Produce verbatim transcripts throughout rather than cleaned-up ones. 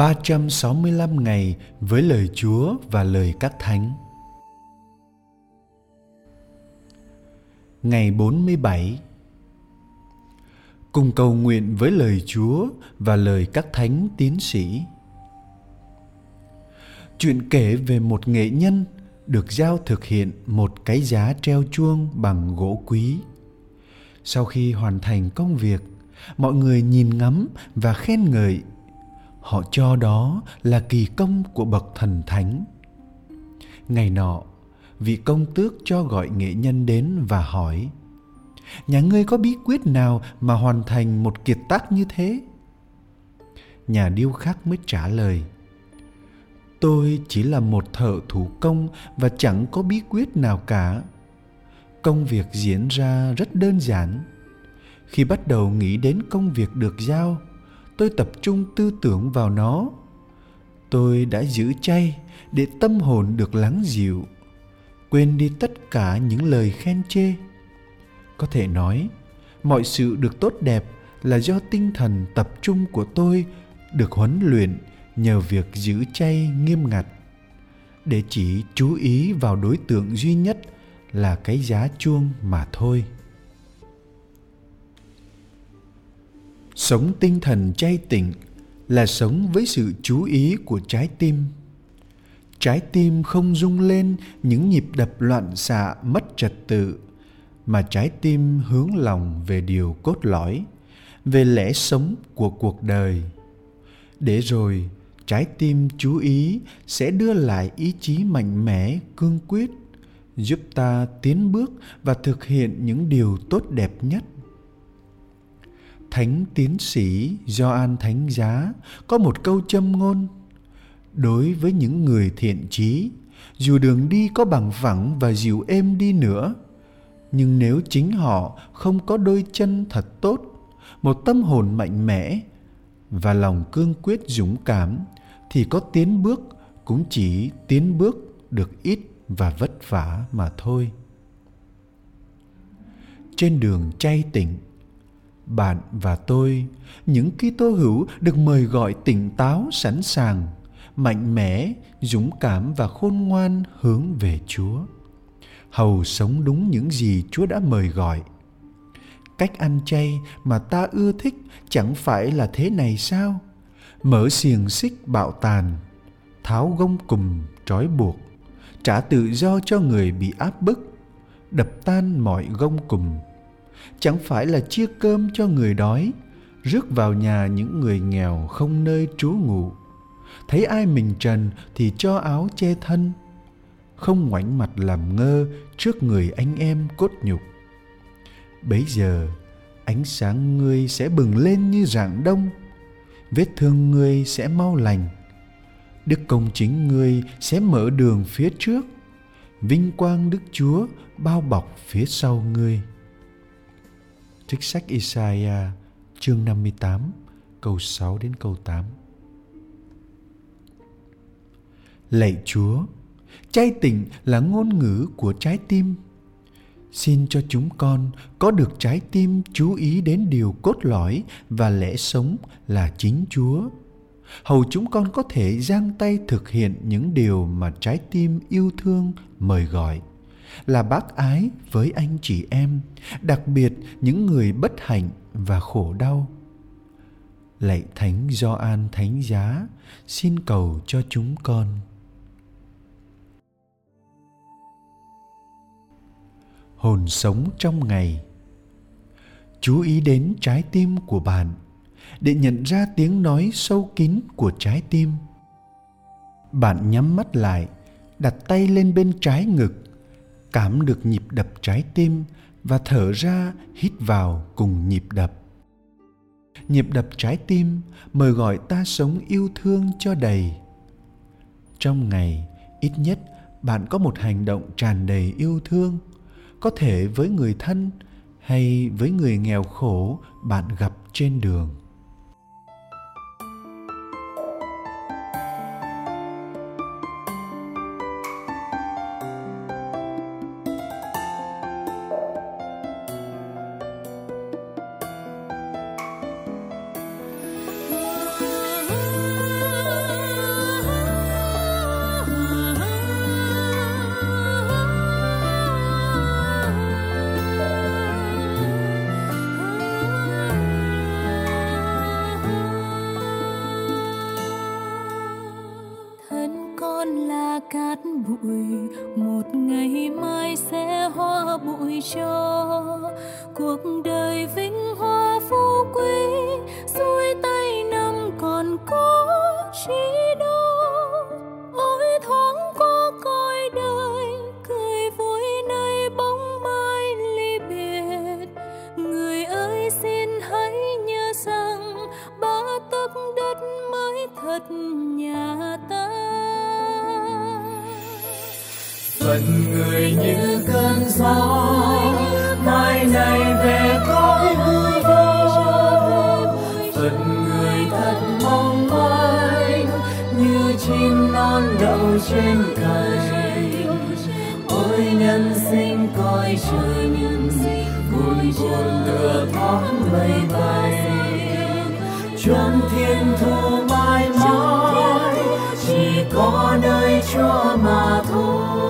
ba trăm sáu mươi lăm ngày với lời Chúa và lời các thánh. Ngày bốn mươi bảy. Cùng cầu nguyện với lời Chúa và lời các thánh tín sĩ. Chuyện kể về một nghệ nhân được giao thực hiện một cái giá treo chuông bằng gỗ quý. Sau khi hoàn thành công việc, mọi người nhìn ngắm và khen ngợi. Họ cho đó là kỳ công của bậc thần thánh. Ngày nọ, vị công tước cho gọi nghệ nhân đến và hỏi: "Nhà ngươi có bí quyết nào mà hoàn thành một kiệt tác như thế?" Nhà điêu khắc mới trả lời: "Tôi chỉ là một thợ thủ công và chẳng có bí quyết nào cả. Công việc diễn ra rất đơn giản. Khi bắt đầu nghĩ đến công việc được giao, tôi tập trung tư tưởng vào nó. Tôi đã giữ chay để tâm hồn được lắng dịu, quên đi tất cả những lời khen chê. Có thể nói, mọi sự được tốt đẹp là do tinh thần tập trung của tôi được huấn luyện nhờ việc giữ chay nghiêm ngặt, để chỉ chú ý vào đối tượng duy nhất là cái giá chuông mà thôi." Sống tinh thần chay tịnh là sống với sự chú ý của trái tim. Trái tim không rung lên những nhịp đập loạn xạ mất trật tự, mà trái tim hướng lòng về điều cốt lõi, về lẽ sống của cuộc đời. Để rồi, trái tim chú ý sẽ đưa lại ý chí mạnh mẽ, cương quyết, giúp ta tiến bước và thực hiện những điều tốt đẹp nhất. Thánh tiến sĩ Gioan Thánh Giá có một câu châm ngôn: "Đối với những người thiện chí, dù đường đi có bằng phẳng và dịu êm đi nữa, nhưng nếu chính họ không có đôi chân thật tốt, một tâm hồn mạnh mẽ và lòng cương quyết dũng cảm, thì có tiến bước cũng chỉ tiến bước được ít và vất vả mà thôi." Trên đường chay tịnh, bạn và tôi, những Kitô hữu, được mời gọi tỉnh táo, sẵn sàng, mạnh mẽ, dũng cảm và khôn ngoan hướng về Chúa, hầu sống đúng những gì Chúa đã mời gọi. Cách ăn chay mà ta ưa thích chẳng phải là thế này sao? Mở xiềng xích bạo tàn, tháo gông cùm trói buộc, trả tự do cho người bị áp bức, đập tan mọi gông cùm. Chẳng phải là chia cơm cho người đói, rước vào nhà những người nghèo không nơi trú ngụ, thấy ai mình trần thì cho áo che thân, không ngoảnh mặt làm ngơ trước người anh em cốt nhục. Bấy giờ, ánh sáng ngươi sẽ bừng lên như rạng đông, vết thương ngươi sẽ mau lành, đức công chính ngươi sẽ mở đường phía trước, vinh quang Đức Chúa bao bọc phía sau ngươi. Trích sách Isaiah chương năm mươi tám câu sáu đến câu tám. Lạy Chúa, chay tịnh là ngôn ngữ của trái tim. Xin cho chúng con có được trái tim chú ý đến điều cốt lõi và lẽ sống là chính Chúa, hầu chúng con có thể giang tay thực hiện những điều mà trái tim yêu thương mời gọi, là bác ái với anh chị em, đặc biệt những người bất hạnh và khổ đau. Lạy Thánh Gioan Thánh Giá, xin cầu cho chúng con. Hồn sống trong ngày. Chú ý đến trái tim của bạn để nhận ra tiếng nói sâu kín của trái tim. Bạn nhắm mắt lại, đặt tay lên bên trái ngực, cảm được nhịp đập trái tim và thở ra, hít vào cùng nhịp đập. Nhịp đập trái tim mời gọi ta sống yêu thương cho đầy. Trong ngày, ít nhất bạn có một hành động tràn đầy yêu thương, có thể với người thân hay với người nghèo khổ bạn gặp trên đường. cát bụi, một ngày mai sẽ hóa bụi cho cuộc đời vinh hoa phú quý. Xuôi tay năm còn có chi đâu, ôi thoáng qua coi đời, cười vui nơi bóng mai ly biệt. Người ơi xin hãy nhớ rằng ba tấc đất mới thật nhà ta. Phận người như cơn gió, mai này về cõi hư vô. Phận người thật mong mỏi, như chim non đậu trên cày. Ôi nhân sinh coi trời nhân sinh, buồn buồn lửa thoáng mây bay. Trong thiên thu mãi mãi, chỉ có nơi Chúa mà thôi.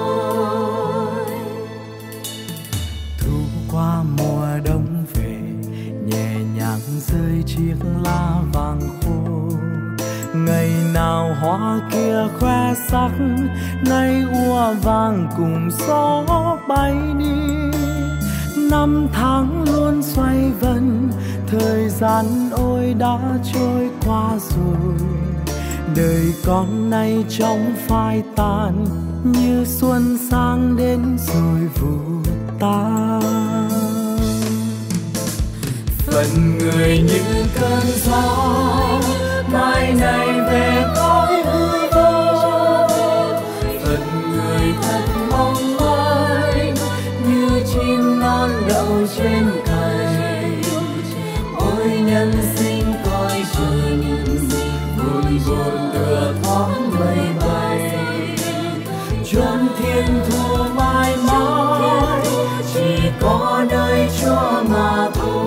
Rơi chiếc lá vàng khô, ngày nào hoa kia khoe sắc, nay ua vàng cùng gió bay đi. Năm tháng luôn xoay vần, thời gian ôi đã trôi qua rồi. Đời con nay trong phai tàn, như xuân sang đến rồi vụt tan. Phận người như cơn gió, mai này về cõi hư vô. Phận người thật mong mỏi, như chim non đậu trên cày. Ôi nhân sinh coi trời nhân sinh, buồn buồn lửa thoáng mây bay. Chốn thiên thu mãi mãi, chỉ có nơi Chúa mà thôi.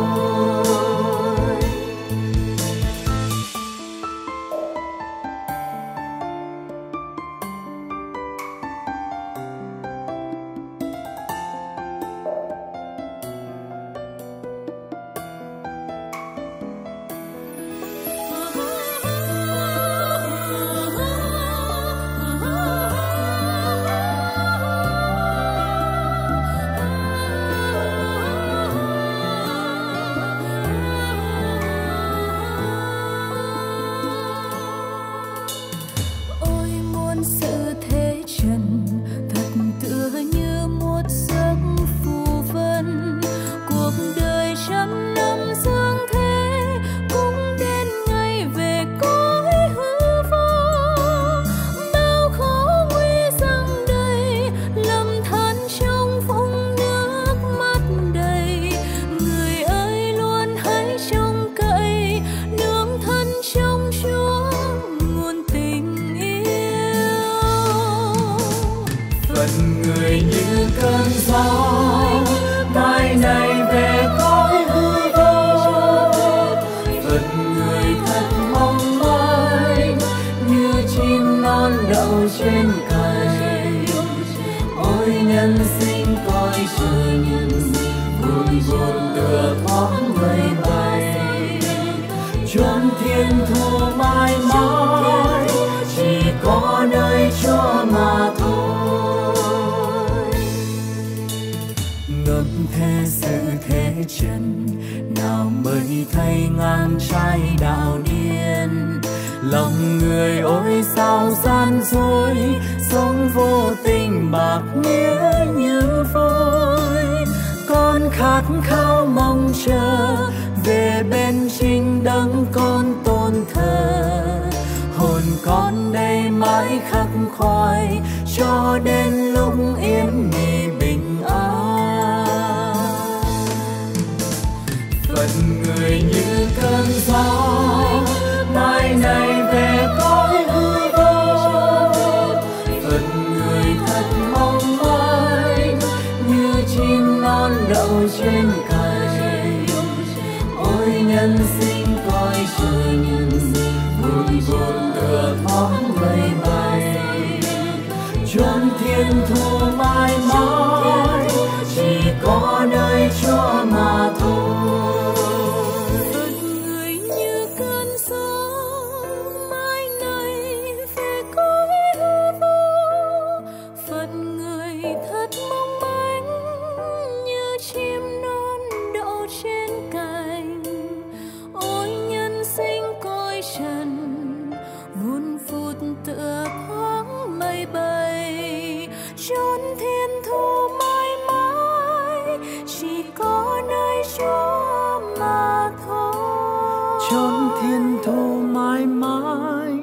thơm thô mãi mãi,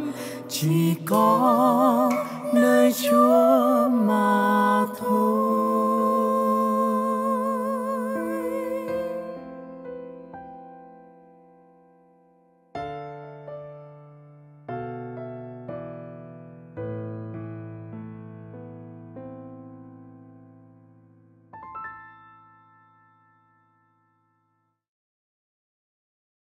chỉ có nơi Chúa.